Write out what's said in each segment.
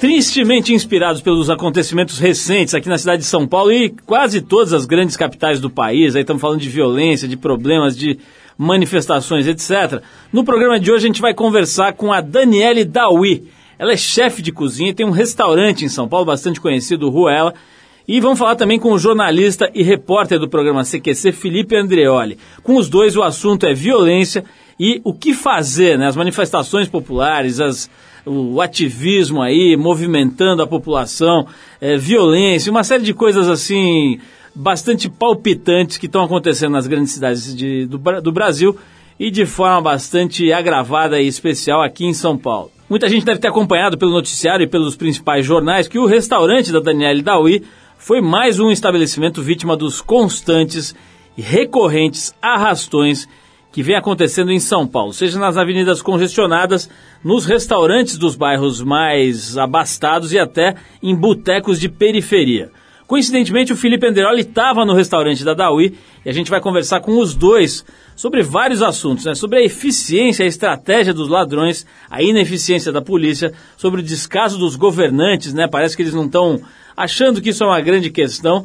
Tristemente inspirados pelos acontecimentos recentes aqui na cidade de São Paulo e quase todas as grandes capitais do país, aí estamos falando de violência, de problemas, de manifestações, etc. No programa de hoje a gente vai conversar com a Danielle Dahoui. Ela é chefe de cozinha e tem um restaurante em São Paulo bastante conhecido, Ruella. E vamos falar também com o jornalista e repórter do programa CQC, Felipe Andreoli. Com os dois o assunto é violência e o que fazer, né? As manifestações populares, o ativismo aí, movimentando a população, violência, uma série de coisas assim, bastante palpitantes que estão acontecendo nas grandes cidades do Brasil e de forma bastante agravada e especial aqui em São Paulo. Muita gente deve ter acompanhado pelo noticiário e pelos principais jornais que o restaurante da Danielle Dahoui foi mais um estabelecimento vítima dos constantes e recorrentes arrastões que vem acontecendo em São Paulo, seja nas avenidas congestionadas, nos restaurantes dos bairros mais abastados e até em botecos de periferia. Coincidentemente, o Felipe Andreoli estava no restaurante da Dahoui e a gente vai conversar com os dois sobre vários assuntos, né? Sobre a eficiência, a estratégia dos ladrões, a ineficiência da polícia, sobre o descaso dos governantes, né? Parece que eles não estão achando que isso é uma grande questão,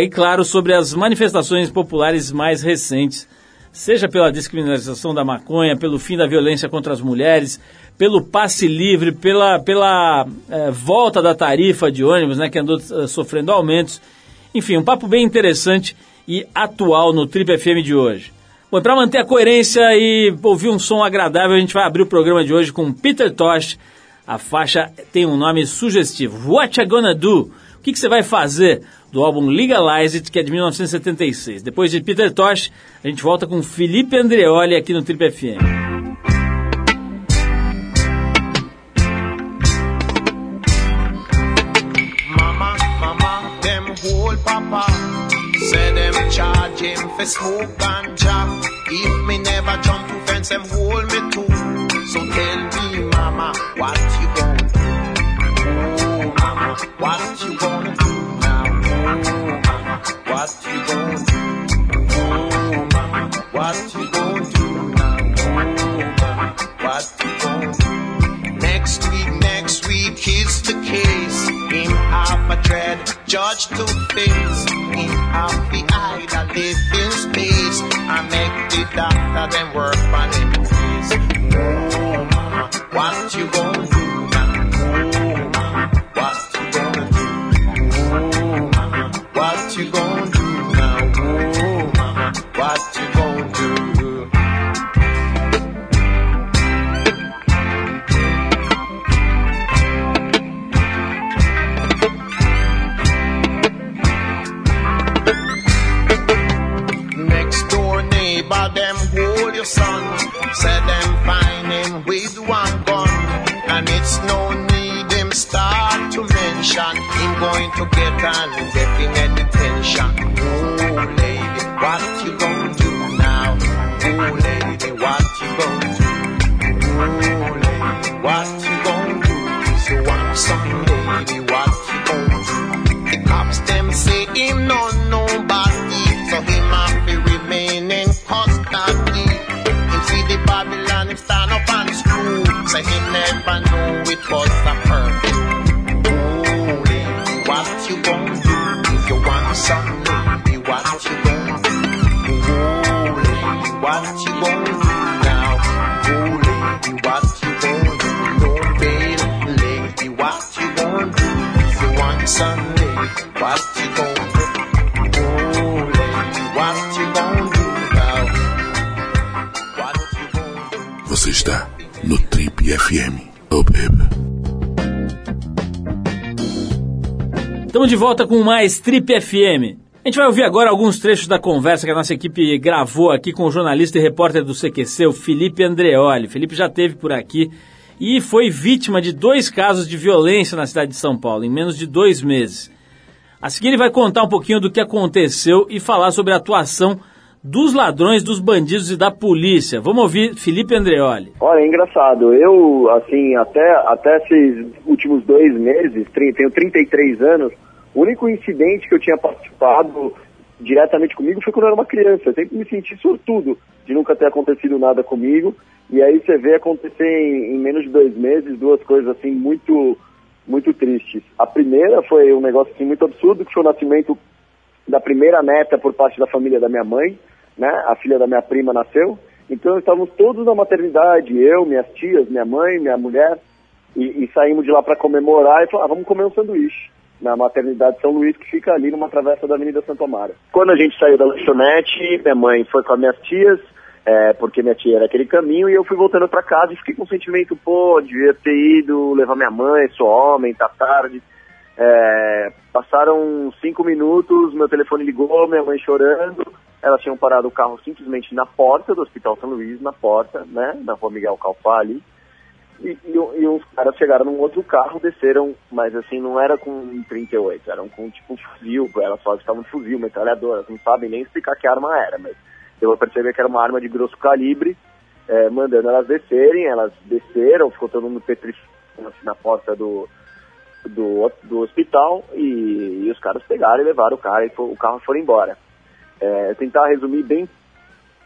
e claro, sobre as manifestações populares mais recentes, seja pela descriminalização da maconha, pelo fim da violência contra as mulheres, pelo passe livre, pela volta da tarifa de ônibus, né, que andou sofrendo aumentos. Enfim, um papo bem interessante e atual no Trip FM de hoje. Bom, para manter a coerência e ouvir um som agradável, a gente vai abrir o programa de hoje com Peter Tosh. A faixa tem um nome sugestivo, Watcha Gonna Do? O que você vai fazer? Do álbum Legalize It, que é de 1976. Depois de Peter Tosh, a gente volta com Felipe Andreoli aqui no Trip FM. Mama, mama, them whole papa say them charge him for smoke and chop. If me never jump to fence, them hold me too. So tell me, mama, what you gonna do? Oh, mama, what you gonna do? What you gonna do? Oh, mama, what you gonna do now? Oh, mama, what you gonna do? Next week, is the case. Him have a dread judge to face. Him have the eye that live in space. I make the doctor then work on him face. Oh, mama, what you gonna do? What you gonna do now? Oh, mama, what you gonna do? Next door neighbor, them hold your son. Said them find him with one gun. And it's no need him start to mention. Him going to get an definite. Oh lady, what you gonna do now? Oh lady, what you gonna do? Oh lady, what you gonna do? So I'm some lady, what you gonna do? The cops them say him no nobody, so him have to remain in custody. Him see the Babylon, him stand up and screw, so he never know it was a perfect. Oh lady, what you gonna do? You want some lady, what you gonna do? Oh lady, what you gonna do now? Oh lady, what you gonna do? No bail, lady, what you gonna do? You want some lady, what you gonna do? Oh lady, what you gonna do now? What you gonna do? Você está no Trip FM, oh baby. Estamos de volta com mais Trip FM. A gente vai ouvir agora alguns trechos da conversa que a nossa equipe gravou aqui com o jornalista e repórter do CQC, o Felipe Andreoli. O Felipe já esteve por aqui e foi vítima de 2 casos de violência na cidade de São Paulo, em menos de 2 meses. A seguir ele vai contar um pouquinho do que aconteceu e falar sobre a atuação dos ladrões, dos bandidos e da polícia. Vamos ouvir Felipe Andreoli. Olha, é engraçado. Eu, assim, até esses últimos 2 meses, tenho 33 anos, o único incidente que eu tinha participado diretamente comigo foi quando eu era uma criança. Eu sempre me senti sortudo de nunca ter acontecido nada comigo. E aí você vê acontecer em menos de 2 meses, 2 coisas, assim, muito, muito tristes. A primeira foi um negócio assim, muito absurdo, que foi o nascimento da primeira neta por parte da família da minha mãe, né? A filha da minha prima nasceu. Então estávamos todos na maternidade, eu, minhas tias, minha mãe, minha mulher, e saímos de lá para comemorar e falamos, vamos comer um sanduíche na maternidade São Luís, que fica ali numa travessa da Avenida Santo Amaro. Quando a gente saiu da lanchonete, minha mãe foi com as minhas tias, porque minha tia era aquele caminho, e eu fui voltando para casa e fiquei com o sentimento, pô, devia ter ido levar minha mãe, sou homem, tá tarde. Passaram 5 minutos, meu telefone ligou, minha mãe chorando. Elas tinham parado o carro simplesmente na porta do Hospital São Luís, na porta, né, na rua Miguel Calpá ali. E uns caras chegaram num outro carro, desceram, mas assim, não era com 38, eram com tipo um fuzil, elas só estavam de fuzil, metralhadora, não sabem nem explicar que arma era, mas eu vou perceber que era uma arma de grosso calibre, mandando elas descerem, elas desceram, ficou todo mundo petrificado assim, na porta do hospital, e os caras pegaram e levaram o cara, o carro foi embora. Tentar resumir bem,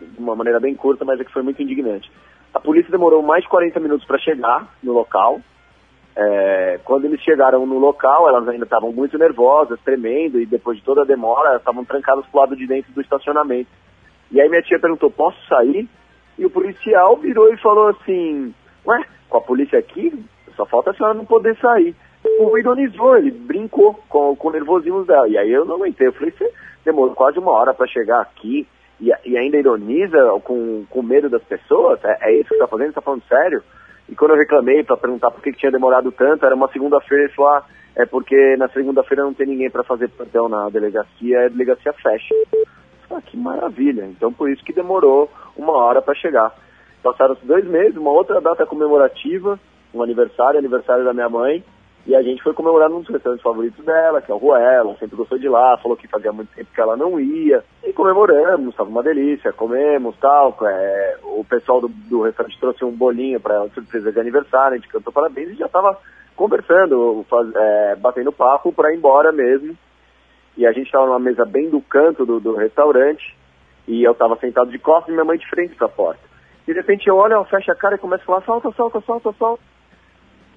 de uma maneira bem curta, mas é que foi muito indignante. A polícia demorou mais de 40 minutos para chegar no local. Quando eles chegaram no local, elas ainda estavam muito nervosas, tremendo, e depois de toda a demora, elas estavam trancadas pro lado de dentro do estacionamento. E aí minha tia perguntou, posso sair? E o policial virou e falou assim, ué, com a polícia aqui, só falta a senhora não poder sair. O ironizou, ele brincou com o nervosismo dela. E aí eu não aguentei, eu falei, você demorou quase 1 hora para chegar aqui e ainda ironiza com medo das pessoas? É isso que você tá fazendo? Você tá falando sério? E quando eu reclamei para perguntar por que tinha demorado tanto, era uma segunda-feira, ele falou, porque na segunda-feira não tem ninguém para fazer plantão na delegacia, a delegacia fecha. Ah, que maravilha. Então por isso que demorou 1 hora para chegar. Passaram-se 2 meses, uma outra data comemorativa, um aniversário da minha mãe. E a gente foi comemorar num dos restaurantes favoritos dela, que é o Ruella, sempre gostou de ir lá, falou que fazia muito tempo que ela não ia. E comemoramos, estava uma delícia, comemos e tal. O pessoal do restaurante trouxe um bolinho para ela, surpresa de aniversário, a gente cantou parabéns e já estava conversando, batendo papo para ir embora mesmo. E a gente estava numa mesa bem do canto do restaurante, e eu estava sentado de costas e minha mãe de frente para a porta. E de repente eu olho, ela fecha a cara e começa a falar, solta, solta, solta, solta.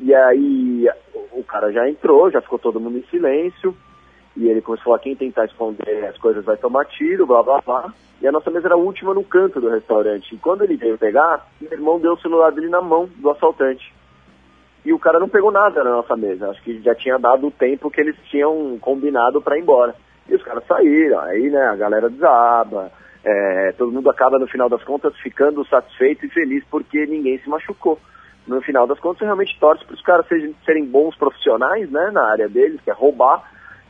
E aí o cara já entrou, já ficou todo mundo em silêncio, e ele começou a falar, quem tentar esconder as coisas vai tomar tiro, blá, blá, blá. E a nossa mesa era a última no canto do restaurante. E quando ele veio pegar, meu irmão deu o celular dele na mão do assaltante. E o cara não pegou nada na nossa mesa. Acho que já tinha dado o tempo que eles tinham combinado para ir embora. E os caras saíram, aí, né, a galera desaba, todo mundo acaba, no final das contas, ficando satisfeito e feliz porque ninguém se machucou. No final das contas, eu realmente torço para os caras serem bons profissionais, né, na área deles, que é roubar,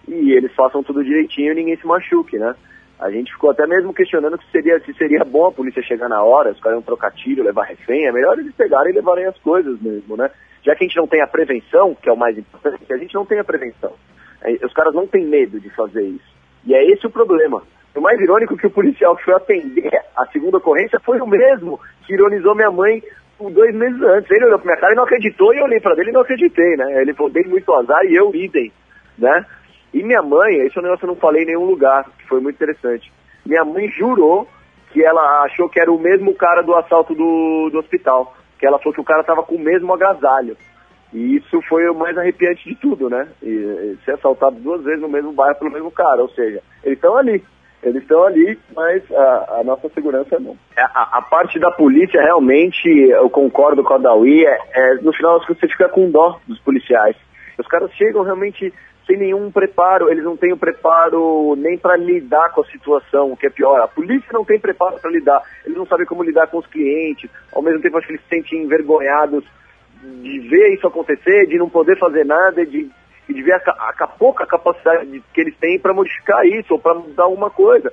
e eles façam tudo direitinho e ninguém se machuque, né? A gente ficou até mesmo questionando se seria bom a polícia chegar na hora, os caras iam trocar tiro, levar refém, é melhor eles pegarem e levarem as coisas mesmo, né? Já que a gente não tem a prevenção, que é o mais importante, que a gente não tem a prevenção. Os caras não têm medo de fazer isso. E é esse o problema. O mais irônico que o policial que foi atender a segunda ocorrência foi o mesmo que ironizou minha mãe 2 meses antes. Ele olhou pra minha cara e não acreditou, e eu olhei pra dele e não acreditei, né? Ele falou, dei muito azar e eu idem, né? E minha mãe, esse é um negócio que eu não falei em nenhum lugar, que foi muito interessante. Minha mãe jurou que ela achou que era o mesmo cara do assalto do hospital, que ela falou que o cara tava com o mesmo agasalho. E isso foi o mais arrepiante de tudo, né? E ser assaltado 2 vezes no mesmo bairro pelo mesmo cara, ou seja, eles estão ali, mas a nossa segurança não. A parte da polícia, realmente, eu concordo com a Dahoui, no final você fica com dó dos policiais. Os caras chegam realmente sem nenhum preparo, eles não têm o preparo nem para lidar com a situação, o que é pior. A polícia não tem preparo para lidar, eles não sabem como lidar com os clientes, ao mesmo tempo acho que eles se sentem envergonhados de ver isso acontecer, de não poder fazer nada, de ver a pouca capacidade que eles têm para modificar isso, ou para mudar alguma coisa.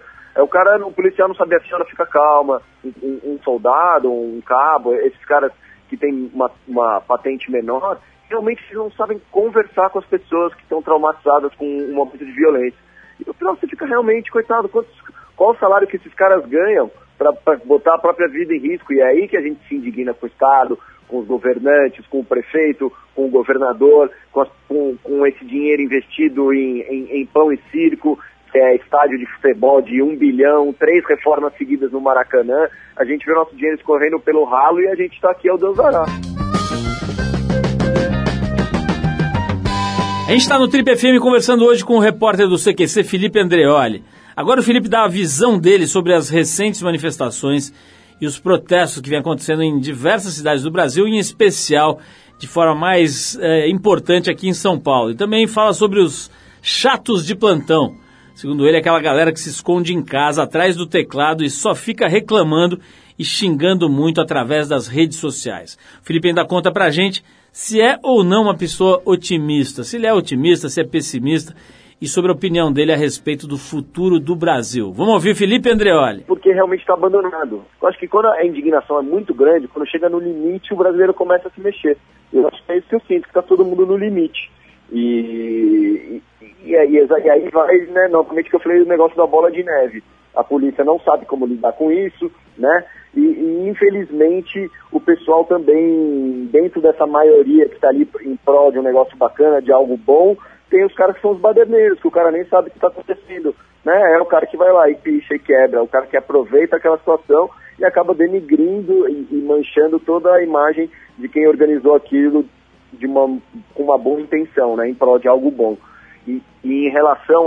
O policial não sabia, a senhora fica calma, um soldado, um cabo, esses caras que têm uma patente menor, realmente eles não sabem conversar com as pessoas que estão traumatizadas com um momento de violência. E no final você fica realmente, coitado, qual o salário que esses caras ganham para botar a própria vida em risco? E é aí que a gente se indigna com o Estado, com os governantes, com o prefeito, com o governador, com esse dinheiro investido em pão e circo, estádio de futebol de 1 bilhão, 3 reformas seguidas no Maracanã. A gente vê nosso dinheiro escorrendo pelo ralo e a gente está aqui ao Deus dará. A gente está no Trip FM conversando hoje com o repórter do CQC, Felipe Andreoli. Agora o Felipe dá a visão dele sobre as recentes manifestações e os protestos que vem acontecendo em diversas cidades do Brasil, em especial, de forma mais importante, aqui em São Paulo. E também fala sobre os chatos de plantão. Segundo ele, é aquela galera que se esconde em casa, atrás do teclado e só fica reclamando e xingando muito através das redes sociais. O Felipe ainda conta pra gente se é ou não uma pessoa otimista, se ele é otimista, se é pessimista, e sobre a opinião dele a respeito do futuro do Brasil. Vamos ouvir Felipe Andreoli. Porque realmente está abandonado. Eu acho que quando a indignação é muito grande, quando chega no limite, o brasileiro começa a se mexer. Eu acho que é isso que eu sinto, que está todo mundo no limite. E aí vai, né, novamente que eu falei do negócio da bola de neve. A polícia não sabe como lidar com isso, né? E infelizmente o pessoal também, dentro dessa maioria que está ali em prol de um negócio bacana, de algo bom, tem os caras que são os baderneiros, que o cara nem sabe o que está acontecendo, né? É o cara que vai lá e picha e quebra, é o cara que aproveita aquela situação e acaba denigrindo e manchando toda a imagem de quem organizou aquilo com uma boa intenção, né? Em prol de algo bom. E em relação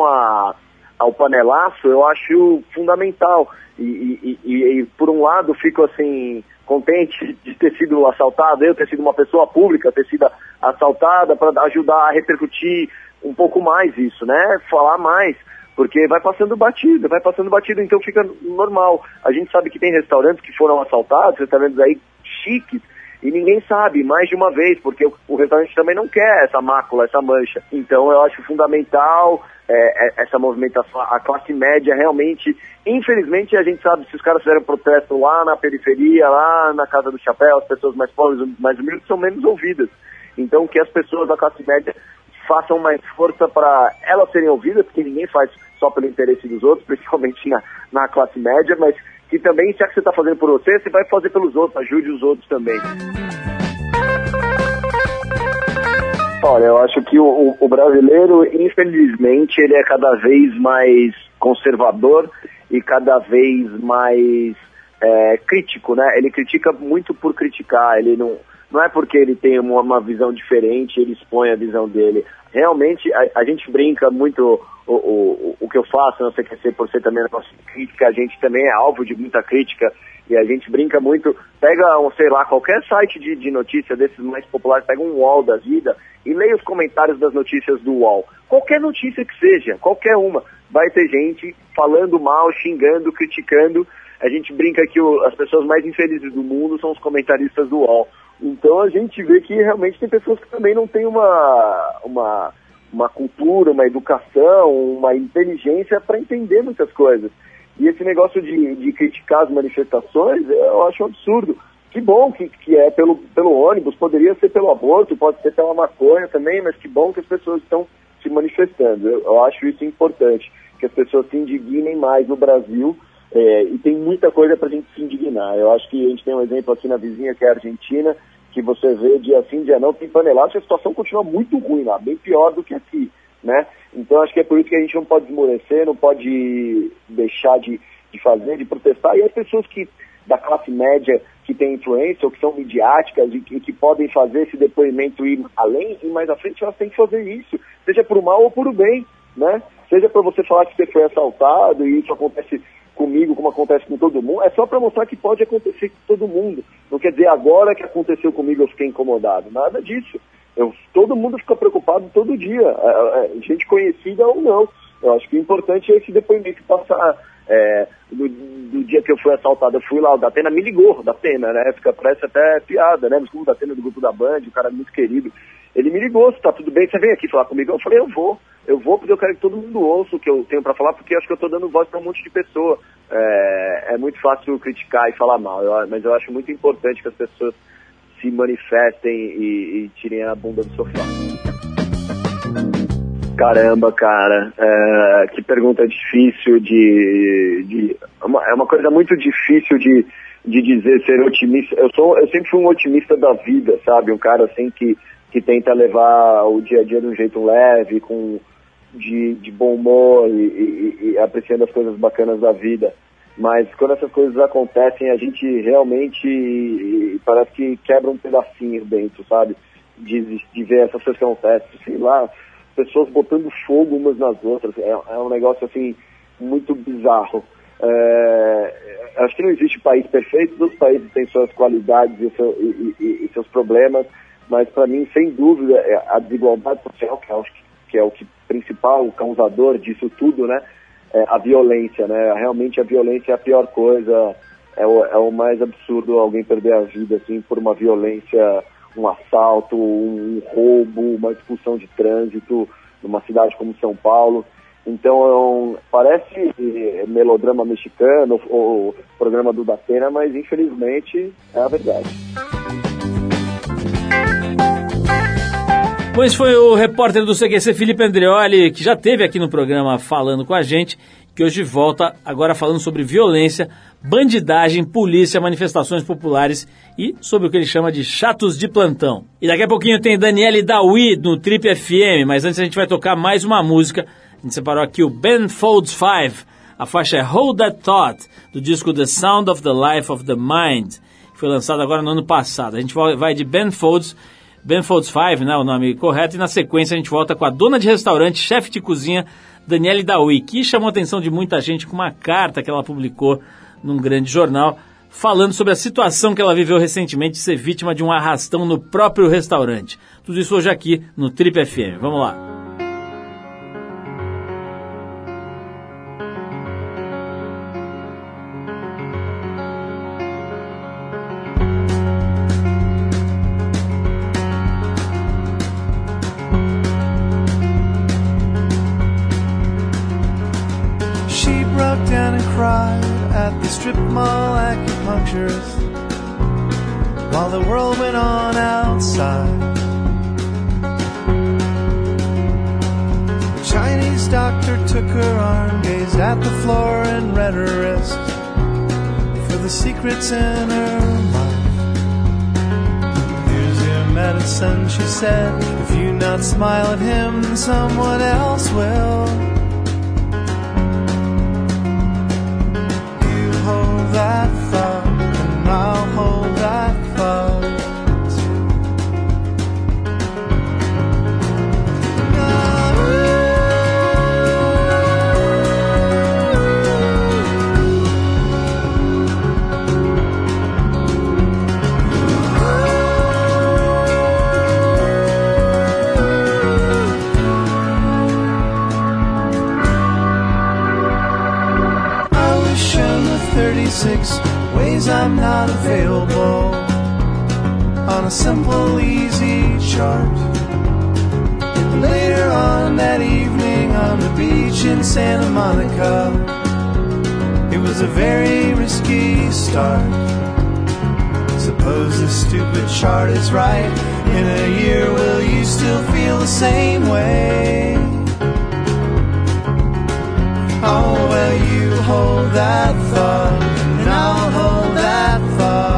ao panelaço, eu acho fundamental. E por um lado, fico assim, contente de ter sido assaltado, eu ter sido uma pessoa pública, ter sido assaltada, para ajudar a repercutir um pouco mais isso, né? Falar mais, porque vai passando batido, então fica normal. A gente sabe que tem restaurantes que foram assaltados, restaurantes aí chiques, e ninguém sabe, mais de uma vez, porque o restaurante também não quer essa mácula, essa mancha. Então eu acho fundamental essa movimentação. A classe média realmente, infelizmente, a gente sabe, se os caras fizeram protesto lá na periferia, lá na Casa do Chapéu, as pessoas mais pobres, mais humildes, são menos ouvidas. Então que as pessoas da classe média façam mais força para elas serem ouvidas, porque ninguém faz só pelo interesse dos outros, principalmente na classe média, mas que também, se é que você está fazendo por você, você vai fazer pelos outros, ajude os outros também. Olha, eu acho que o brasileiro, infelizmente, ele é cada vez mais conservador e cada vez mais crítico, né? Ele critica muito por criticar, ele não é porque ele tem uma visão diferente, ele expõe a visão dele. Realmente, a gente brinca muito, o que eu faço, não sei o que ser, por ser também a nossa crítica, a gente também é alvo de muita crítica, e a gente brinca muito, pega, sei lá, qualquer site de notícia desses mais populares, pega um UOL da vida e leia os comentários das notícias do UOL. Qualquer notícia que seja, qualquer uma, vai ter gente falando mal, xingando, criticando. A gente brinca que as pessoas mais infelizes do mundo são os comentaristas do UOL. Então a gente vê que realmente tem pessoas que também não têm uma cultura, uma educação, uma inteligência para entender muitas coisas. E esse negócio de criticar as manifestações, eu acho um absurdo. Que bom que é pelo ônibus, poderia ser pelo aborto, pode ser pela maconha também, mas que bom que as pessoas estão se manifestando. Eu acho isso importante, que as pessoas se indignem mais no Brasil. E tem muita coisa para a gente se indignar. Eu acho que a gente tem um exemplo aqui na vizinha, que é a Argentina, que você vê dia sim, dia não, tem panelaço, a situação continua muito ruim lá, bem pior do que aqui, né? Então acho que é por isso que a gente não pode esmorecer, não pode deixar de fazer, de protestar. E as pessoas da classe média que têm influência ou que são midiáticas e que podem fazer esse depoimento ir além e mais à frente, elas têm que fazer isso, seja por mal ou por bem, né? Seja para você falar que você foi assaltado e isso acontece comigo, como acontece com todo mundo, é só para mostrar que pode acontecer com todo mundo. Não quer dizer agora que aconteceu comigo eu fiquei incomodado, nada disso. Todo mundo fica preocupado todo dia, gente conhecida ou não. Eu acho que o importante é esse depoimento passar. Do dia que eu fui assaltado, eu fui lá, o Datena me ligou, Datena, né? Parece até piada, né? Mas como o Datena do grupo da Band, um cara muito querido, ele me ligou, se tá tudo bem, você vem aqui falar comigo? Eu falei, eu vou porque eu quero que todo mundo ouça o que eu tenho para falar, porque eu acho que eu tô dando voz para um monte de pessoa. É muito fácil criticar e falar mal, mas eu acho muito importante que as pessoas se manifestem e tirem a bunda do sofá. Caramba, cara, que pergunta difícil é uma coisa muito difícil de dizer, ser otimista. Eu sempre fui um otimista da vida, sabe? Um cara assim que tenta levar o dia a dia de um jeito leve, de bom humor e apreciando as coisas bacanas da vida. Mas quando essas coisas acontecem, a gente realmente parece que quebra um pedacinho dentro, sabe? De ver essas coisas que acontecem, sei lá, pessoas botando fogo umas nas outras. É um negócio, assim, muito bizarro. Acho que não existe país perfeito, todos os países têm suas qualidades e seus problemas, mas para mim, sem dúvida, a desigualdade social, que é o que principal, o causador disso tudo, né? É a violência, né? Realmente a violência é a pior coisa, é o mais absurdo alguém perder a vida, assim, por uma violência, um assalto, um roubo, uma expulsão de trânsito numa cidade como São Paulo. Então, parece melodrama mexicano ou programa do Datena, mas infelizmente é a verdade. Pois foi o repórter do CQC, Felipe Andreoli, que já esteve aqui no programa falando com a gente, que hoje volta agora falando sobre violência, bandidagem, polícia, manifestações populares e sobre o que ele chama de chatos de plantão. E daqui a pouquinho tem Danielle Dahoui no Trip FM, mas antes a gente vai tocar mais uma música. A gente separou aqui o Ben Folds Five, a faixa é Hold That Thought, do disco The Sound of the Life of the Mind, que foi lançado agora no ano passado. A gente vai de Ben Folds Five, né, o nome correto, e na sequência a gente volta com a dona de restaurante, chefe de cozinha, Danielle Dahoui, que chamou a atenção de muita gente com uma carta que ela publicou num grande jornal, falando sobre a situação que ela viveu recentemente de ser vítima de um arrastão no próprio restaurante. Tudo isso hoje aqui no Trip FM. Vamos lá. While the world went on outside, the Chinese doctor took her arm, gazed at the floor and read her wrist for the secrets in her life. Here's your medicine, she said. If you not smile at him, then someone else will. You hold that thought, I'll hold that thought. I was shown the 36 ways I'm not available on a simple, easy chart. Later on that evening on the beach in Santa Monica, it was a very risky start. Suppose this stupid chart is right. In a year, will you still feel the same way? Oh, well, you hold that thought, and I'll hold that thought.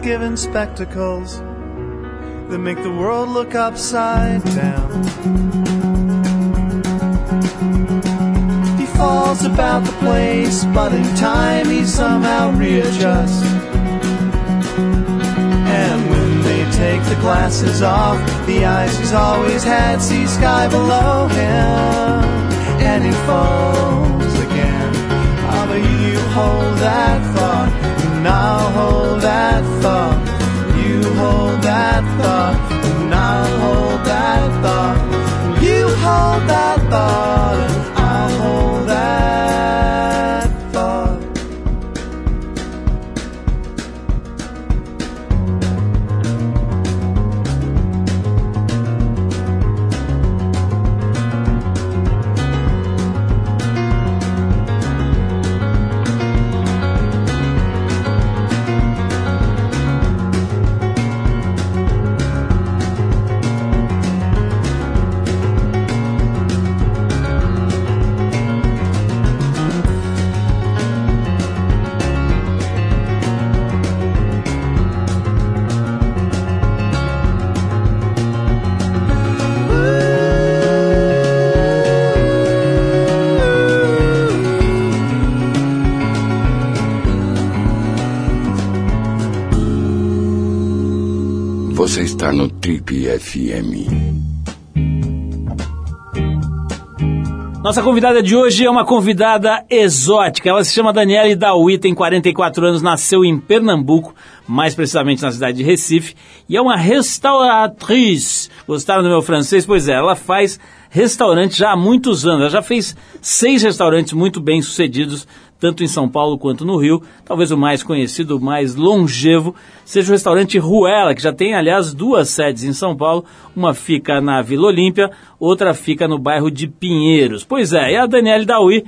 Given spectacles that make the world look upside down. He falls about the place, but in time he somehow readjusts. And when they take the glasses off, the eyes he's always had see sky below him. And he falls again. How do you hold that thought? And I'll hold that thought. You hold that thought. And I'll hold that thought. You hold that thought. And I'll hold that thought. está no Trip FM. Nossa convidada de hoje é uma convidada exótica. Ela se chama Danielle Dahoui, tem 44 anos, nasceu em Pernambuco, mais precisamente na cidade de Recife, e é uma restauratriz. Gostaram do meu francês? Pois é, ela faz restaurante já há muitos anos. Ela já fez 6 restaurantes muito bem sucedidos, tanto em São Paulo quanto no Rio. Talvez o mais conhecido, o mais longevo, seja o restaurante Ruella, que já tem, aliás, 2 sedes em São Paulo. Uma fica na Vila Olímpia, outra fica no bairro de Pinheiros. Pois é, e a Danielle Dahoui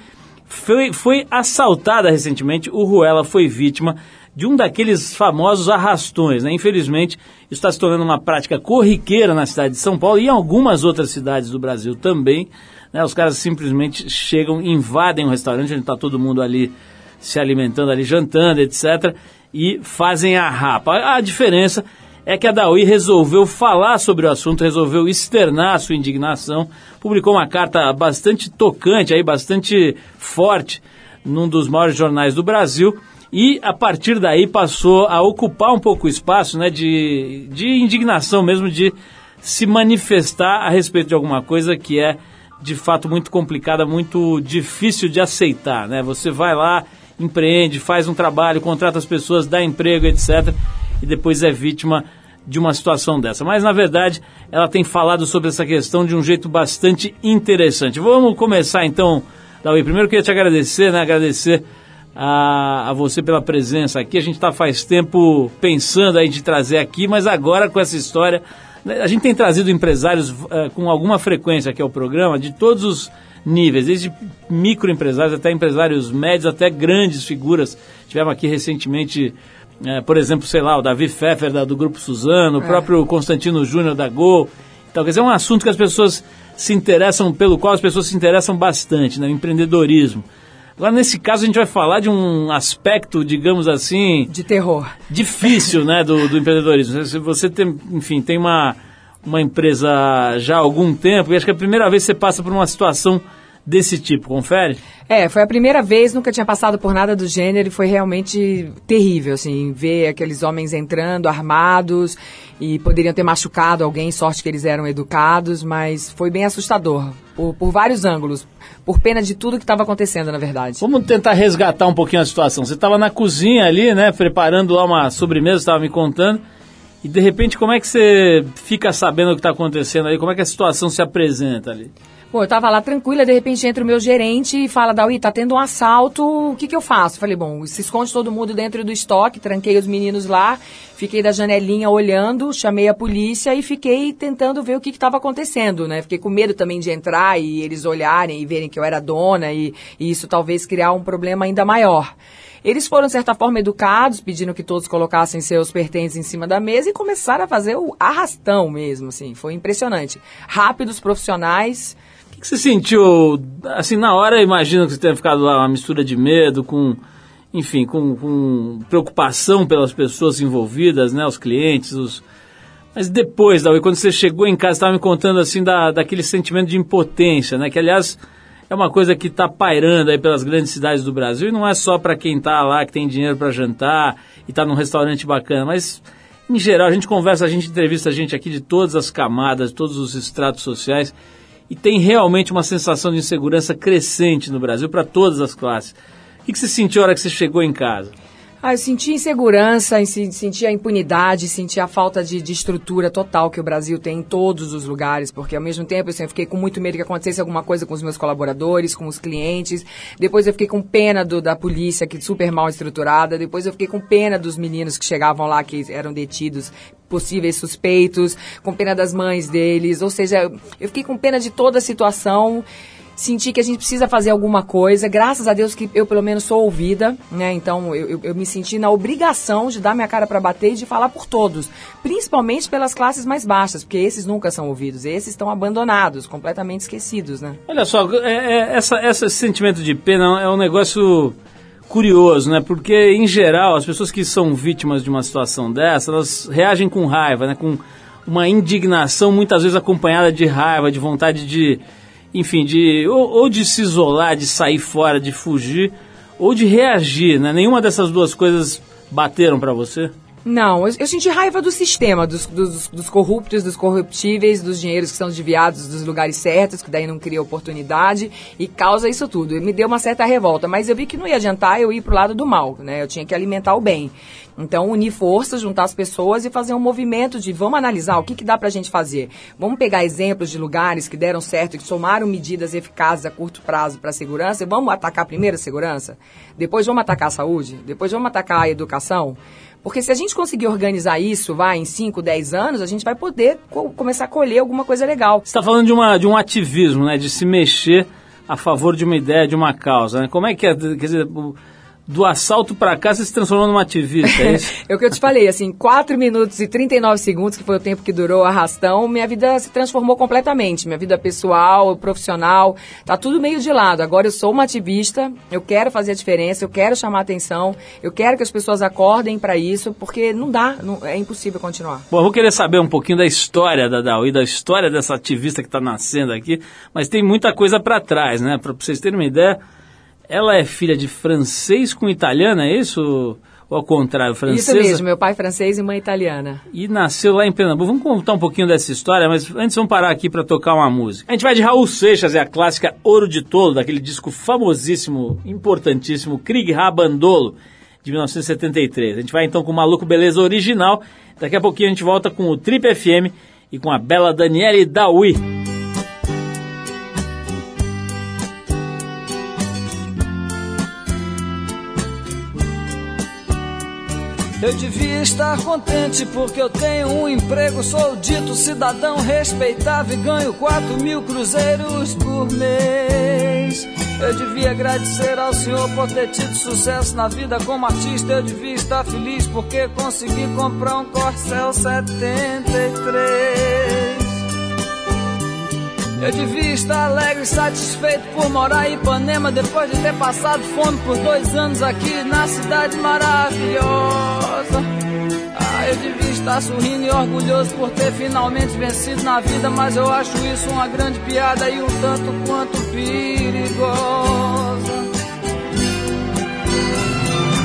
foi assaltada recentemente. O Ruella foi vítima de um daqueles famosos arrastões, né? Infelizmente, isso está se tornando uma prática corriqueira na cidade de São Paulo e em algumas outras cidades do Brasil também. Né, os caras simplesmente chegam, invadem um restaurante onde está todo mundo ali se alimentando, ali jantando, etc. E fazem a rapa. A diferença é que a Dahoui resolveu falar sobre o assunto, resolveu externar a sua indignação, publicou uma carta bastante tocante, aí, bastante forte, num dos maiores jornais do Brasil. E, a partir daí, passou a ocupar um pouco o espaço, né, de indignação mesmo, de se manifestar a respeito de alguma coisa que é de fato muito complicada, muito difícil de aceitar, né? Você vai lá, empreende, faz um trabalho, contrata as pessoas, dá emprego, etc. E depois é vítima de uma situação dessa. Mas, na verdade, ela tem falado sobre essa questão de um jeito bastante interessante. Vamos começar, então, Dahoui. Primeiro, eu queria te agradecer, né? Agradecer a você pela presença aqui. A gente está faz tempo pensando aí de trazer aqui, mas agora com essa história... A gente tem trazido empresários com alguma frequência aqui ao programa, de todos os níveis, desde microempresários até empresários médios, até grandes figuras. Tivemos aqui recentemente, por exemplo, sei lá, o Davi Pfeffer do Grupo Suzano, o próprio Constantino Júnior da Gol. Então, quer dizer, é um assunto que as pessoas se interessam, pelo qual as pessoas se interessam bastante, né? Empreendedorismo. Agora, nesse caso, a gente vai falar de um aspecto, digamos assim... De terror. Difícil, né, do empreendedorismo. Se você tem, enfim, tem uma empresa já há algum tempo, e acho que é a primeira vez que você passa por uma situação desse tipo, confere? Foi a primeira vez, nunca tinha passado por nada do gênero e foi realmente terrível, assim, ver aqueles homens entrando armados e poderiam ter machucado alguém, sorte que eles eram educados, mas foi bem assustador, por vários ângulos, por pena de tudo que estava acontecendo, na verdade. Vamos tentar resgatar um pouquinho a situação. Você estava na cozinha ali, né, preparando lá uma sobremesa, estava me contando, e de repente como é que você fica sabendo o que está acontecendo ali, como é que a situação se apresenta ali? Pô, eu tava lá tranquila, de repente entra o meu gerente e fala, Dahoui, tá tendo um assalto, o que que eu faço? Falei, bom, se esconde todo mundo dentro do estoque, tranquei os meninos lá, fiquei da janelinha olhando, chamei a polícia e fiquei tentando ver o que que tava acontecendo, né? Fiquei com medo também de entrar e eles olharem e verem que eu era dona e isso talvez criar um problema ainda maior. Eles foram, de certa forma, educados, pedindo que todos colocassem seus pertences em cima da mesa e começaram a fazer o arrastão mesmo, assim, foi impressionante. Rápidos, profissionais... O que você sentiu, assim, na hora, imagino que você tenha ficado lá uma mistura de medo, com preocupação pelas pessoas envolvidas, né, os clientes, Mas depois, Dahoui, quando você chegou em casa, estava me contando, assim, daquele sentimento de impotência, né, que, aliás, é uma coisa que está pairando aí pelas grandes cidades do Brasil, e não é só para quem está lá, que tem dinheiro para jantar e está num restaurante bacana, mas, em geral, a gente conversa, a gente entrevista a gente aqui de todas as camadas, todos os estratos sociais, e tem realmente uma sensação de insegurança crescente no Brasil, para todas as classes. O que você sentiu na hora que você chegou em casa? Eu senti insegurança, senti a impunidade, senti a falta de estrutura total que o Brasil tem em todos os lugares, porque ao mesmo tempo assim, eu fiquei com muito medo que acontecesse alguma coisa com os meus colaboradores, com os clientes, depois eu fiquei com pena da polícia, que super mal estruturada, depois eu fiquei com pena dos meninos que chegavam lá, que eram detidos, possíveis suspeitos, com pena das mães deles, ou seja, eu fiquei com pena de toda a situação. Senti que a gente precisa fazer alguma coisa, graças a Deus que eu pelo menos sou ouvida, né? Então eu me senti na obrigação de dar minha cara para bater e de falar por todos, principalmente pelas classes mais baixas, porque esses nunca são ouvidos, esses estão abandonados, completamente esquecidos, né? Olha só, esse sentimento de pena é um negócio curioso, né? Porque em geral as pessoas que são vítimas de uma situação dessa, elas reagem com raiva, né? Com uma indignação muitas vezes acompanhada de raiva, de vontade de... Enfim, ou de se isolar, de sair fora, de fugir, ou de reagir, né? Nenhuma dessas duas coisas bateram para você? Não, eu senti raiva do sistema, dos corruptos, dos corruptíveis, dos dinheiros que são desviados dos lugares certos, que daí não cria oportunidade e causa isso tudo. Me deu uma certa revolta, mas eu vi que não ia adiantar eu ir pro lado do mal, né? Eu tinha que alimentar o bem. Então, unir forças, juntar as pessoas e fazer um movimento de vamos analisar o que dá pra gente fazer. Vamos pegar exemplos de lugares que deram certo e que somaram medidas eficazes a curto prazo para a segurança e vamos atacar primeiro a segurança, depois vamos atacar a saúde, depois vamos atacar a educação. Porque se a gente conseguir organizar isso, vai, em 5, 10 anos, a gente vai poder começar a colher alguma coisa legal. Você está falando de um ativismo, né? De se mexer a favor de uma ideia, de uma causa, né? Como é que é, quer dizer, do assalto para cá você se transformou numa ativista, é isso? É o que eu te falei, assim, 4 minutos e 39 segundos, que foi o tempo que durou o arrastão, minha vida se transformou completamente. Minha vida pessoal, profissional, tá tudo meio de lado. Agora eu sou uma ativista, eu quero fazer a diferença, eu quero chamar atenção, eu quero que as pessoas acordem para isso, porque não dá, é impossível continuar. Bom, eu vou querer saber um pouquinho da história da Dahoui, da história dessa ativista que está nascendo aqui, mas tem muita coisa para trás, né? Para vocês terem uma ideia, ela é filha de francês com italiana, é isso? Ou ao contrário, francesa? Isso mesmo, meu pai é francês e mãe italiana. E nasceu lá em Pernambuco. Vamos contar um pouquinho dessa história, mas antes vamos parar aqui para tocar uma música. A gente vai de Raul Seixas, é a clássica Ouro de Tolo, daquele disco famosíssimo, importantíssimo, Krieg Rabandolo, de 1973. A gente vai então com o Maluco Beleza original. Daqui a pouquinho a gente volta com o Trip FM e com a bela Danielle Dahoui. Eu devia estar contente porque eu tenho um emprego, sou dito cidadão respeitável e ganho 4.000 cruzeiros por mês. Eu devia agradecer ao senhor por ter tido sucesso na vida como artista. Eu devia estar feliz porque consegui comprar um Corsel 73. Eu devia estar alegre e satisfeito por morar em Ipanema, depois de ter passado fome por 2 anos aqui na cidade maravilhosa. Ah, eu devia estar sorrindo e orgulhoso por ter finalmente vencido na vida, mas eu acho isso uma grande piada e um tanto quanto perigosa.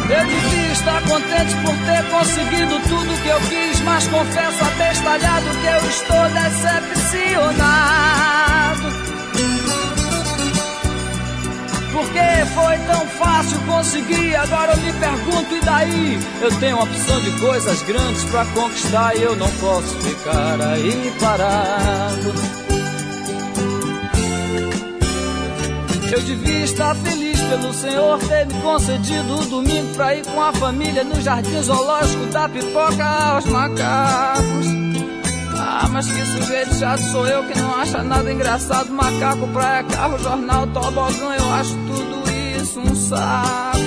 Eu devia estar contente por ter conseguido tudo que eu quis, mas confesso até estalhado que eu estou decepcionado. Porque foi tão fácil conseguir, agora eu me pergunto, e daí? Eu tenho a opção de coisas grandes pra conquistar e eu não posso ficar aí parado. Eu devia estar feliz pelo senhor ter me concedido um domingo pra ir com a família no jardim zoológico da pipoca aos macacos. Ah, mas que sujeito chato sou eu que não acha nada engraçado. Macaco, praia, carro, jornal, tobogão, eu acho tudo isso um saco.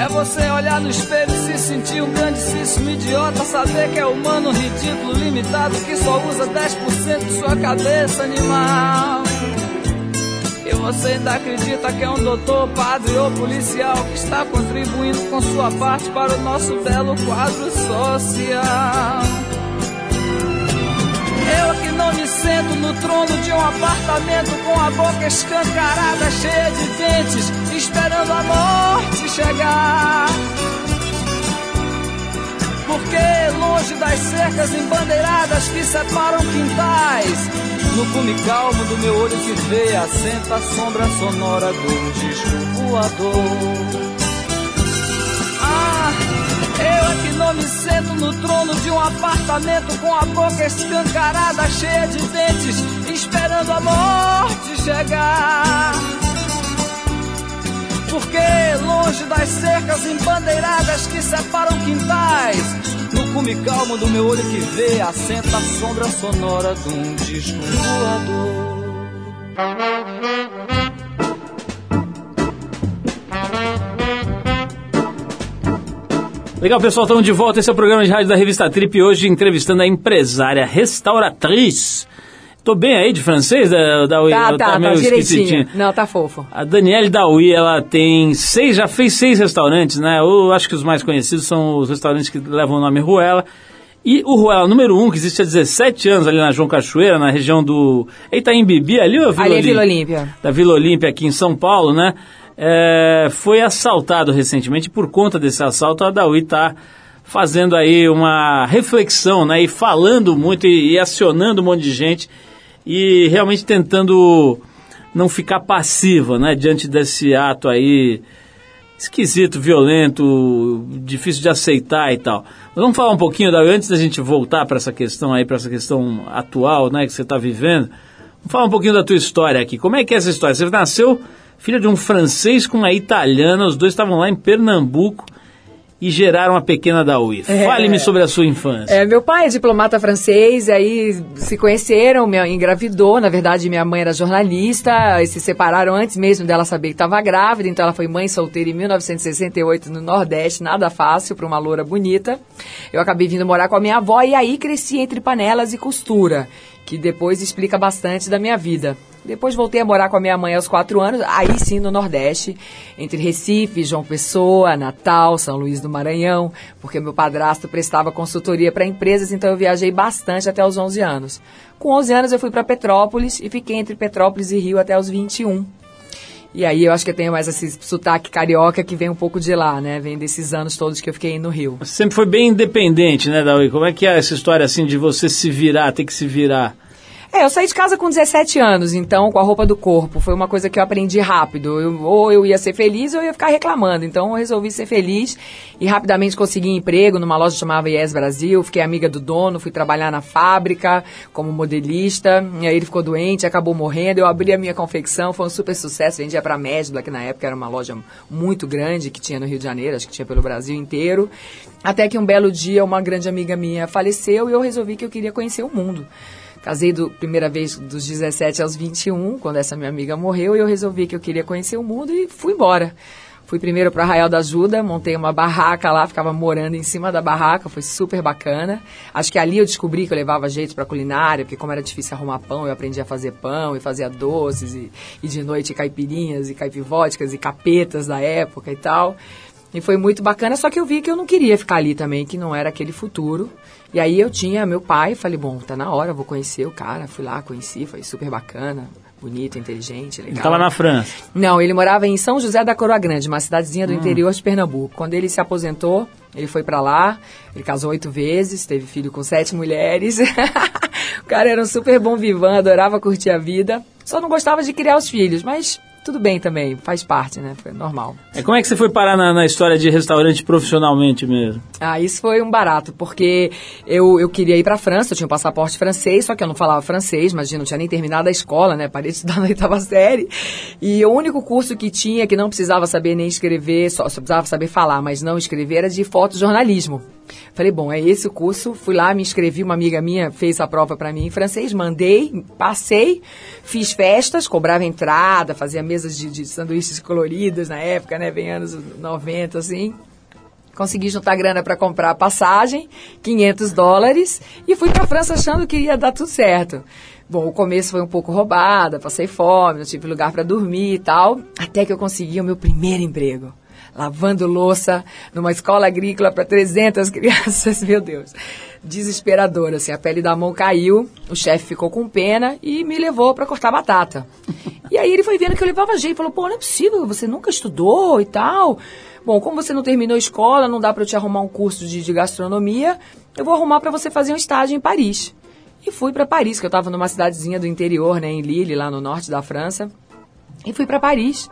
É você olhar no espelho e se sentir um grandíssimo idiota, saber que é humano, ridículo, limitado, que só usa 10% de sua cabeça animal. E você ainda acredita que é um doutor, padre ou policial que está contribuindo com sua parte para o nosso belo quadro social. Eu que não me sento no trono de um apartamento com a boca escancarada, cheia de dentes, esperando a morte chegar. Porque longe das cercas embandeiradas que separam quintais, no cume calmo do meu olho que vê, assenta a sombra sonora do disco voador. Eu é que não me sento no trono de um apartamento com a boca escancarada, cheia de dentes, esperando a morte chegar. Porque longe das cercas embandeiradas que separam quintais, no cume calmo do meu olho que vê, assenta a sombra sonora de um disco voador. Legal, pessoal, estamos de volta. Esse é o programa de rádio da Revista Trip, hoje entrevistando a empresária restauratriz. Tô bem aí de francês, Dahoui? Tá direitinho. Não, tá fofo. A Danielle Dahoui, ela tem 6, já fez 6 restaurantes, né? Eu acho que os mais conhecidos são os restaurantes que levam o nome Ruella. E o Ruella número 1, que existe há 17 anos ali na João Cachoeira, na região do Itaim Bibi, ali ou Vila Olímpia? Ali é Vila Olímpia. Da Vila Olímpia, aqui em São Paulo, né? foi assaltado recentemente. Por conta desse assalto, a Dahoui está fazendo aí uma reflexão, né, e falando muito e acionando um monte de gente e realmente tentando não ficar passiva, né, diante desse ato aí esquisito, violento, difícil de aceitar e tal. Mas vamos falar um pouquinho, Dahoui, antes da gente voltar para essa questão aí, para essa questão atual, né, que você está vivendo. Vamos falar um pouquinho da tua história aqui. Como é que é essa história? Você nasceu filha de um francês com uma italiana, os dois estavam lá em Pernambuco e geraram a pequena Dahoui. Fale-me sobre a sua infância. Meu pai é diplomata francês, aí se conheceram, engravidou. Na verdade, minha mãe era jornalista, e se separaram antes mesmo dela saber que estava grávida, então ela foi mãe solteira em 1968 no Nordeste, nada fácil para uma loura bonita. Eu acabei vindo morar com a minha avó e aí cresci entre panelas e costura, que depois explica bastante da minha vida. Depois voltei a morar com a minha mãe aos 4 anos, aí sim no Nordeste, entre Recife, João Pessoa, Natal, São Luís do Maranhão, porque meu padrasto prestava consultoria para empresas, então eu viajei bastante até os 11 anos. Com 11 anos eu fui para Petrópolis e fiquei entre Petrópolis e Rio até os 21. E aí eu acho que eu tenho mais esse sotaque carioca que vem um pouco de lá, né? Vem desses anos todos que eu fiquei no Rio. Você sempre foi bem independente, né, Dahoui? Como é que é essa história assim de você se virar, ter que se virar? Eu saí de casa com 17 anos, então, com a roupa do corpo. Foi uma coisa que eu aprendi rápido. Ou eu ia ser feliz ou eu ia ficar reclamando. Então, eu resolvi ser feliz e rapidamente consegui emprego numa loja que chamava Yes Brasil. Fiquei amiga do dono, fui trabalhar na fábrica como modelista. E aí ele ficou doente, acabou morrendo. Eu abri a minha confecção, foi um super sucesso. Vendia pra Mesbla, que na época era uma loja muito grande que tinha no Rio de Janeiro, acho que tinha pelo Brasil inteiro. Até que um belo dia, uma grande amiga minha faleceu e eu resolvi que eu queria conhecer o mundo. Casei primeira vez dos 17 aos 21, quando essa minha amiga morreu, e eu resolvi que eu queria conhecer o mundo e fui embora. Fui primeiro para Arraial da Ajuda, montei uma barraca lá, ficava morando em cima da barraca, foi super bacana. Acho que ali eu descobri que eu levava jeito para culinária, porque como era difícil arrumar pão, eu aprendi a fazer pão e fazia doces, e de noite caipirinhas e caipivóticas e capetas da época e tal. E foi muito bacana, só que eu vi que eu não queria ficar ali também, que não era aquele futuro. E aí eu tinha meu pai, falei, bom, tá na hora, vou conhecer o cara. Fui lá, conheci, foi super bacana, bonito, inteligente, legal. Ele estava na França? Não, ele morava em São José da Coroa Grande, uma cidadezinha do interior de Pernambuco. Quando ele se aposentou, ele foi pra lá, ele casou 8 vezes, teve filho com 7 mulheres. O cara era um super bom vivant, adorava curtir a vida. Só não gostava de criar os filhos, mas... tudo bem também, faz parte, né? Foi normal. Como é que você foi parar na história de restaurante profissionalmente mesmo? Isso foi um barato, porque eu queria ir pra França, eu tinha um passaporte francês, só que eu não falava francês, imagina, não tinha nem terminado a escola, né? Parei de estudar na 8ª série. E o único curso que tinha, que não precisava saber nem escrever, só precisava saber falar, mas não escrever, era de fotojornalismo. Falei, bom, é esse o curso, fui lá, me inscrevi, uma amiga minha fez a prova pra mim em francês, mandei, passei, fiz festas, cobrava entrada, fazia mesas de sanduíches coloridas na época, né, bem anos 90, assim. Consegui juntar grana para comprar a passagem, $500, e fui pra França achando que ia dar tudo certo. Bom, o começo foi um pouco roubada, passei fome, não tive lugar pra dormir e tal, até que eu consegui o meu primeiro emprego. Lavando louça numa escola agrícola para 300 crianças, meu Deus, desesperador, assim, a pele da mão caiu, o chefe ficou com pena e me levou para cortar batata. E aí ele foi vendo que eu levava jeito, falou, pô, não é possível, você nunca estudou e tal. Bom, como você não terminou a escola, não dá para eu te arrumar um curso de gastronomia, eu vou arrumar para você fazer um estágio em Paris. E fui para Paris, que eu estava numa cidadezinha do interior, né, em Lille, lá no norte da França, e fui para Paris.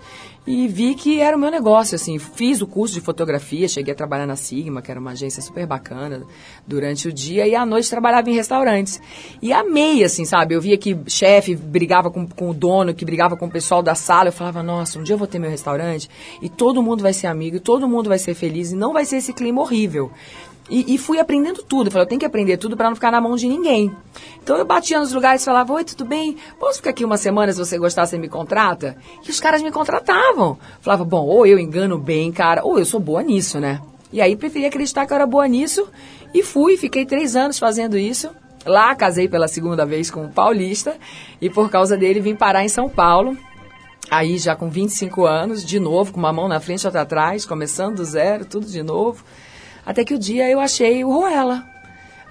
E vi que era o meu negócio, assim, fiz o curso de fotografia, cheguei a trabalhar na Sigma, que era uma agência super bacana, durante o dia, e à noite trabalhava em restaurantes. E amei, assim, sabe, eu via que chefe brigava com o dono, que brigava com o pessoal da sala, eu falava, nossa, um dia eu vou ter meu restaurante, e todo mundo vai ser amigo, e todo mundo vai ser feliz, e não vai ser esse clima horrível. E fui aprendendo tudo, eu falei, eu tenho que aprender tudo para não ficar na mão de ninguém. Então eu batia nos lugares e falava, oi, tudo bem? Posso ficar aqui uma semana, se você gostar, você me contrata? E os caras me contratavam. Falava, bom, ou eu engano bem, cara, ou eu sou boa nisso, né? E aí preferi acreditar que eu era boa nisso e fui, fiquei 3 anos fazendo isso. Lá casei pela 2ª vez com um paulista e por causa dele vim parar em São Paulo. Aí já com 25 anos, de novo, com uma mão na frente e outra atrás, começando do zero, tudo de novo. Até que o dia eu achei o Ruella.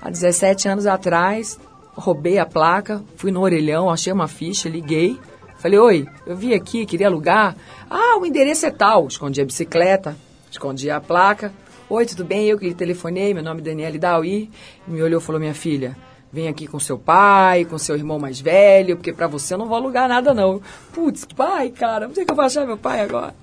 Há 17 anos atrás, roubei a placa, fui no orelhão, achei uma ficha, liguei. Falei, oi, eu vim aqui, queria alugar. Ah, o endereço é tal. Escondi a bicicleta, escondi a placa. Oi, tudo bem? Eu que lhe telefonei, meu nome é Danielle Dahoui. Me olhou e falou, minha filha, vem aqui com seu pai, com seu irmão mais velho, porque pra você eu não vou alugar nada, não. Putz, pai, cara, não sei o que eu vou achar meu pai agora.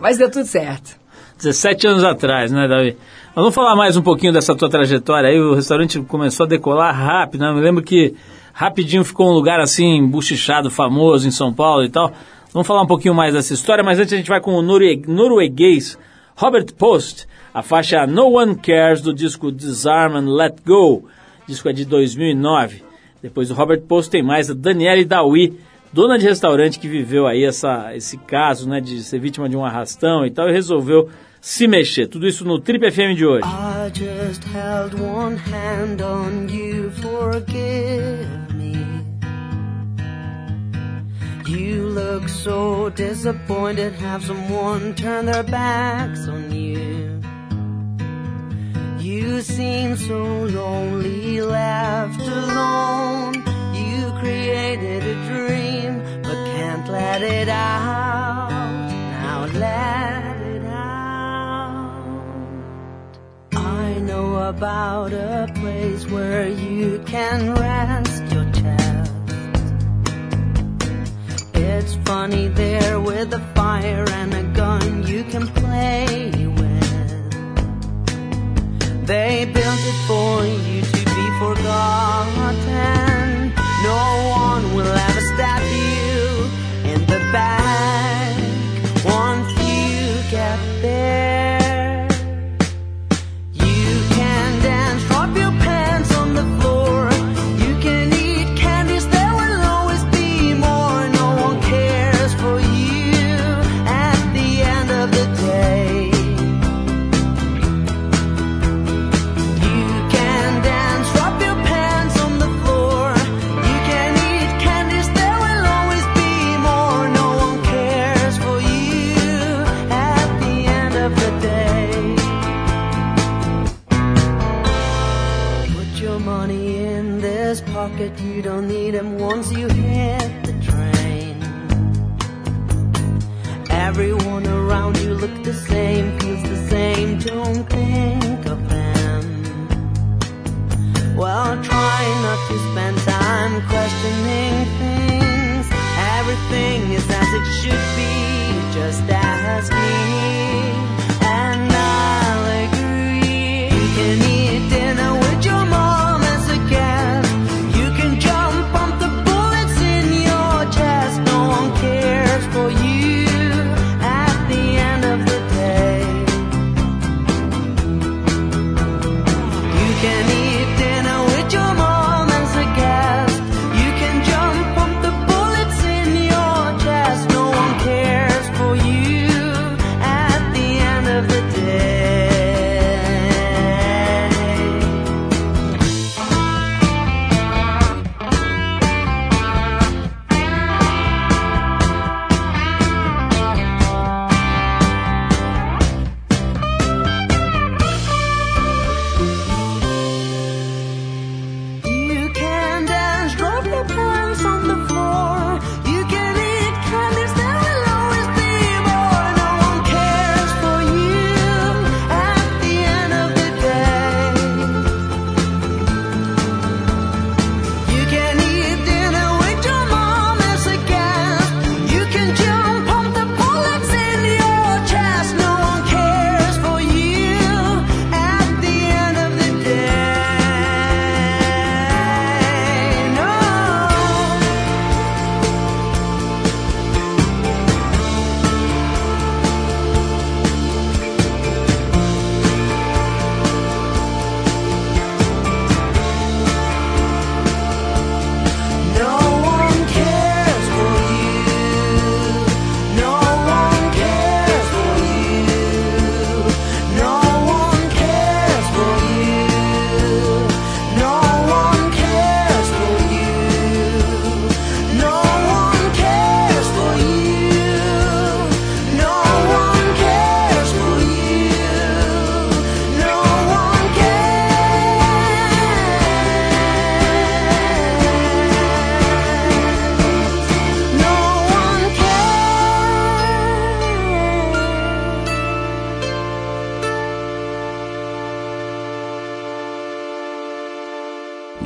Mas deu tudo certo. 17 anos atrás, né, Davi? Vamos falar mais um pouquinho dessa tua trajetória aí. O restaurante começou a decolar rápido, né? Eu me lembro que rapidinho ficou um lugar assim, buchichado, famoso em São Paulo e tal. Vamos falar um pouquinho mais dessa história, mas antes a gente vai com o norueguês Robert Post, a faixa No One Cares do disco Disarm and Let Go. O disco é de 2009. Depois do Robert Post tem mais a Danielle Dahoui, dona de restaurante que viveu aí esse caso, né, de ser vítima de um arrastão e tal, e resolveu se mexer. Tudo isso no Trip FM de hoje. I just held one hand on you, forgive me. You look so disappointed, have someone turn their backs on you. You seem so lonely, left alone. You created a dream, but can't let it out. Now let it out. I know about a place where you can rest your chest. It's funny there with a fire and a gun you can play with. They built it for you to be forgotten. No one will ever stab you in the back once you get there. You can dance, drop your pants on the floor. You can eat candies, there will always be more. No one cares for you at the end of the day. You don't need them once you hit the train. Everyone around you look the same, feels the same, don't think of them. Well, try not to spend time questioning things. Everything is as it should be, just ask me and I'll agree. You can eat dinner with your mom as a guest. For you at the end of the day.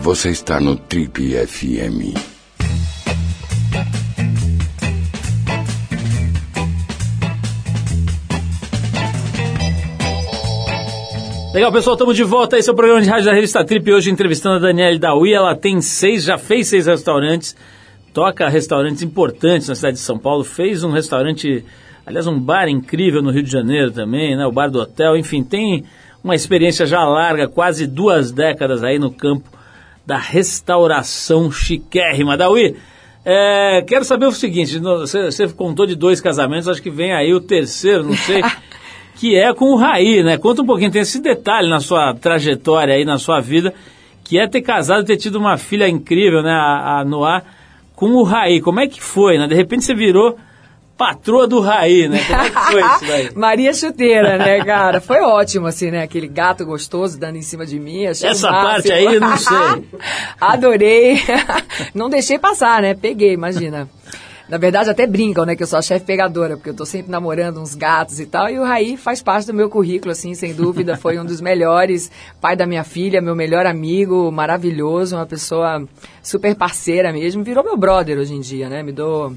Você está no Trip FM. Legal, pessoal, estamos de volta. Esse é o programa de rádio da revista Trip. Hoje entrevistando a Danielle Dahoui. Ela tem já fez seis restaurantes. Toca restaurantes importantes na cidade de São Paulo. Fez um restaurante, aliás, um bar incrível no Rio de Janeiro também, né? O bar do hotel, enfim, tem uma experiência já larga, quase 2 décadas aí no campo da restauração chiquérrima. Dahoui, quero saber o seguinte, você contou de 2 casamentos, acho que vem aí o terceiro, não sei... que é com o Raí, né? Conta um pouquinho, tem esse detalhe na sua trajetória aí, na sua vida, que é ter casado, ter tido uma filha incrível, né, a Noá, com o Raí. Como é que foi, né? De repente você virou patroa do Raí, né? Como é que foi isso daí? Maria Chuteira, né, cara? Foi ótimo, assim, né? Aquele gato gostoso dando em cima de mim. Achei essa parte aí, eu não sei. Adorei. Não deixei passar, né? Peguei, imagina. Na verdade, até brincam, né, que eu sou a chefe pegadora, porque eu tô sempre namorando uns gatos e tal, e o Raí faz parte do meu currículo, assim, sem dúvida, foi um dos melhores, pai da minha filha, meu melhor amigo, maravilhoso, uma pessoa super parceira mesmo, virou meu brother hoje em dia, né, me dou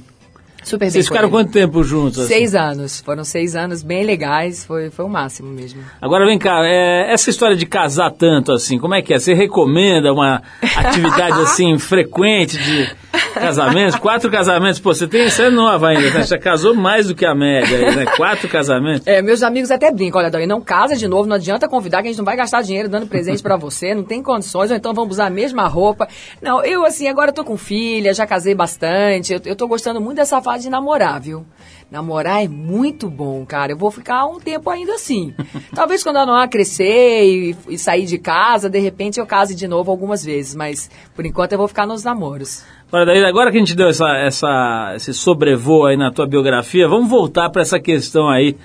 super bem. Vocês ficaram quanto tempo juntos? 6 anos, foram 6 anos bem legais, foi o máximo mesmo. Agora vem cá, essa história de casar tanto, assim, como é que é? Você recomenda uma atividade, assim, frequente de... Casamentos, 4 casamentos, pô, você é nova ainda, né? Você casou mais do que a média, né? 4 casamentos. É, meus amigos até brincam, olha, Dahoui, não casa de novo, não adianta convidar que a gente não vai gastar dinheiro dando presente pra você, não tem condições, ou então vamos usar a mesma roupa. Não, eu assim, agora eu tô com filha, já casei bastante, eu tô gostando muito dessa fase de namorar, viu? Namorar é muito bom, cara, eu vou ficar um tempo ainda assim. Talvez quando a Noá crescer e sair de casa, de repente eu case de novo algumas vezes, mas por enquanto eu vou ficar nos namoros. Agora que a gente deu esse sobrevoo aí na tua biografia, vamos voltar para essa questão aí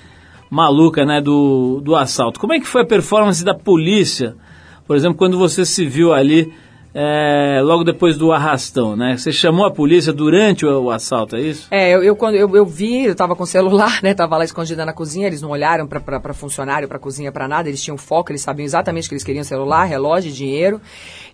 maluca, né, do assalto. Como é que foi a performance da polícia, por exemplo, quando você se viu ali logo depois do arrastão, né? Você chamou a polícia durante o assalto, é isso? Eu estava com o celular, né? Estava lá escondida na cozinha, eles não olharam para funcionário, para cozinha, para nada, eles tinham foco, eles sabiam exatamente o que eles queriam, celular, relógio, dinheiro.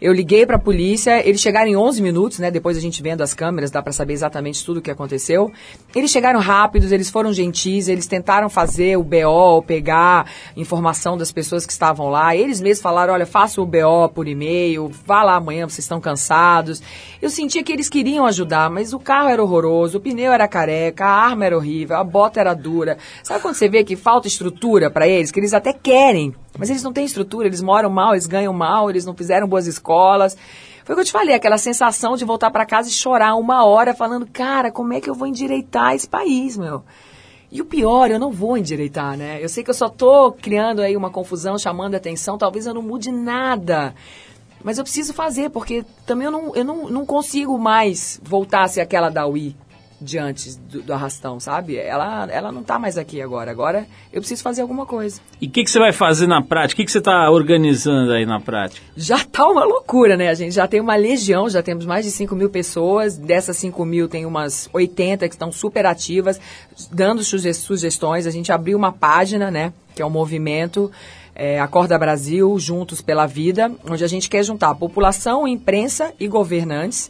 Eu liguei para a polícia, eles chegaram em 11 minutos, né? Depois a gente vendo as câmeras, dá para saber exatamente tudo o que aconteceu. Eles chegaram rápidos, eles foram gentis, eles tentaram fazer o BO, pegar informação das pessoas que estavam lá. Eles mesmos falaram, olha, faça o BO por e-mail, vá lá amanhã, vocês estão cansados. Eu sentia que eles queriam ajudar, mas o carro era horroroso, o pneu era careca, a arma era horrível, a bota era dura. Sabe quando você vê que falta estrutura para eles, que eles até querem, mas eles não têm estrutura, eles moram mal, eles ganham mal, eles não fizeram boas escolas. Foi o que eu te falei, aquela sensação de voltar para casa e chorar 1 hora falando, cara, como é que eu vou endireitar esse país, meu? E o pior, eu não vou endireitar, né? Eu sei que eu só tô criando aí uma confusão, chamando a atenção, talvez eu não mude nada. Mas eu preciso fazer, porque também eu não consigo mais voltar a ser aquela Dahoui de antes do arrastão, sabe? Ela não está mais aqui agora. Agora eu preciso fazer alguma coisa. E o que você vai fazer na prática? O que você está organizando aí na prática? Já está uma loucura, né? A gente já tem uma legião, já temos mais de 5.000 pessoas. Dessas 5.000 tem umas 80 que estão super ativas, dando sugestões. A gente abriu uma página, né? Que é um movimento... Acorda Brasil, Juntos pela Vida, onde a gente quer juntar população, imprensa e governantes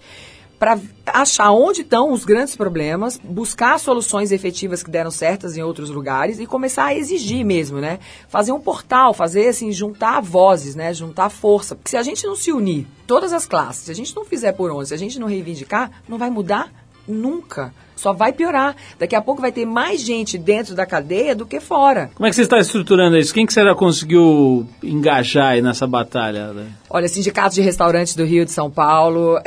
para achar onde estão os grandes problemas, buscar soluções efetivas que deram certas em outros lugares e começar a exigir mesmo, né? Fazer um portal, fazer assim, juntar vozes, né? Juntar força. Porque se a gente não se unir, todas as classes, se a gente não fizer por onde, se a gente não reivindicar, não vai mudar nunca. Só vai piorar. Daqui a pouco vai ter mais gente dentro da cadeia do que fora. Como é que você está estruturando isso? Quem que você já conseguiu engajar aí nessa batalha? Né? Olha, sindicatos de restaurantes do Rio de São Paulo,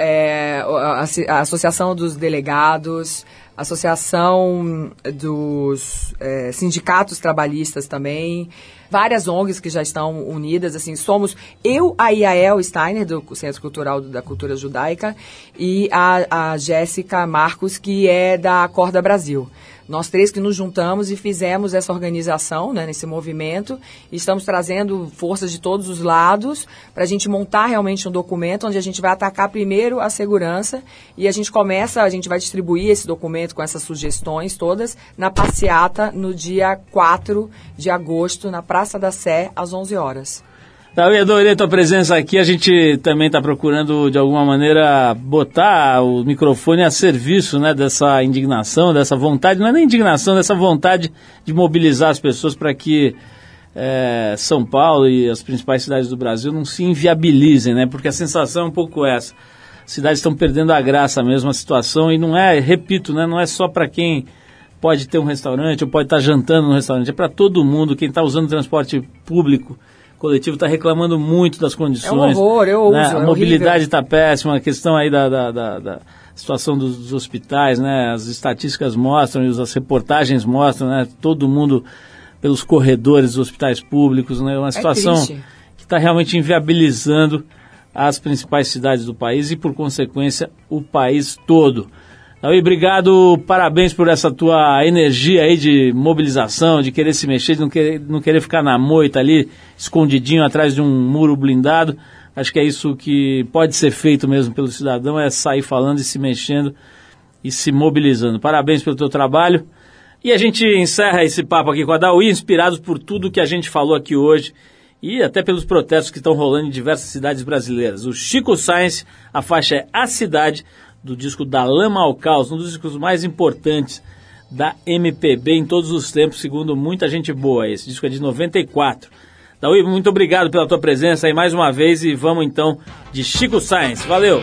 a Associação dos Delegados, Associação dos Sindicatos Trabalhistas também, várias ONGs que já estão unidas, assim, somos eu, a Iael Steiner, do Centro Cultural da Cultura Judaica, e a Jéssica Marcos, que é da Acorda Brasil. Nós 3 que nos juntamos e fizemos essa organização, né, nesse movimento, e estamos trazendo forças de todos os lados para a gente montar realmente um documento onde a gente vai atacar primeiro a segurança e a gente vai distribuir esse documento com essas sugestões todas na passeata no dia 4 de agosto, na Praça da Sé, às 11 horas. Dahoui, adorei a tua presença aqui. A gente também está procurando, de alguma maneira, botar o microfone a serviço, né, dessa indignação, dessa vontade, não é nem indignação, dessa vontade de mobilizar as pessoas para que São Paulo e as principais cidades do Brasil não se inviabilizem, né? Porque a sensação é um pouco essa. As cidades estão perdendo a graça mesmo, a situação, e não é, repito, né, não é só para quem pode ter um restaurante ou pode estar jantando no restaurante, é para todo mundo. Quem está usando transporte público coletivo está reclamando muito das condições. É um horror, eu uso, né? A mobilidade está péssima, a questão aí da situação dos hospitais, né? As estatísticas mostram e as reportagens mostram, né? Todo mundo pelos corredores dos hospitais públicos, né? Uma situação que está realmente inviabilizando as principais cidades do país e, por consequência, o país todo. Dahoui, obrigado, parabéns por essa tua energia aí de mobilização, de querer se mexer, de não querer ficar na moita ali, escondidinho atrás de um muro blindado. Acho que é isso que pode ser feito mesmo pelo cidadão, é sair falando e se mexendo e se mobilizando. Parabéns pelo teu trabalho. E a gente encerra esse papo aqui com a Dahoui, inspirados por tudo que a gente falou aqui hoje e até pelos protestos que estão rolando em diversas cidades brasileiras. O Chico Science, a faixa é A Cidade, do disco Da Lama ao Caos, um dos discos mais importantes da MPB em todos os tempos, segundo muita gente boa. Esse disco é de 94. Dahoui, muito obrigado pela tua presença aí mais uma vez e vamos então de Chico Science. Valeu!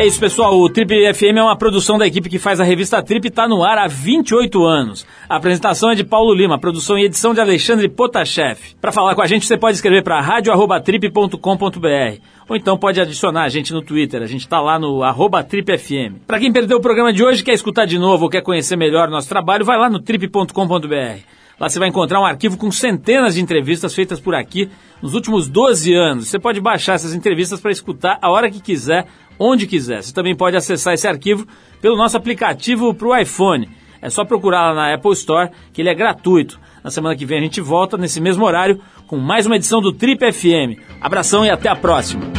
É isso, pessoal. O Trip FM é uma produção da equipe que faz a revista Trip e está no ar há 28 anos. A apresentação é de Paulo Lima, produção e edição de Alexandre Potashev. Para falar com a gente, você pode escrever para radio@trip.com.br ou então pode adicionar a gente no Twitter. A gente está lá no @tripfm. Para quem perdeu o programa de hoje, quer escutar de novo ou quer conhecer melhor o nosso trabalho, vai lá no trip.com.br. Lá você vai encontrar um arquivo com centenas de entrevistas feitas por aqui nos últimos 12 anos. Você pode baixar essas entrevistas para escutar a hora que quiser, onde quiser. Você também pode acessar esse arquivo pelo nosso aplicativo para o iPhone. É só procurar lá na Apple Store, que ele é gratuito. Na semana que vem a gente volta, nesse mesmo horário, com mais uma edição do Trip FM. Abração e até a próxima!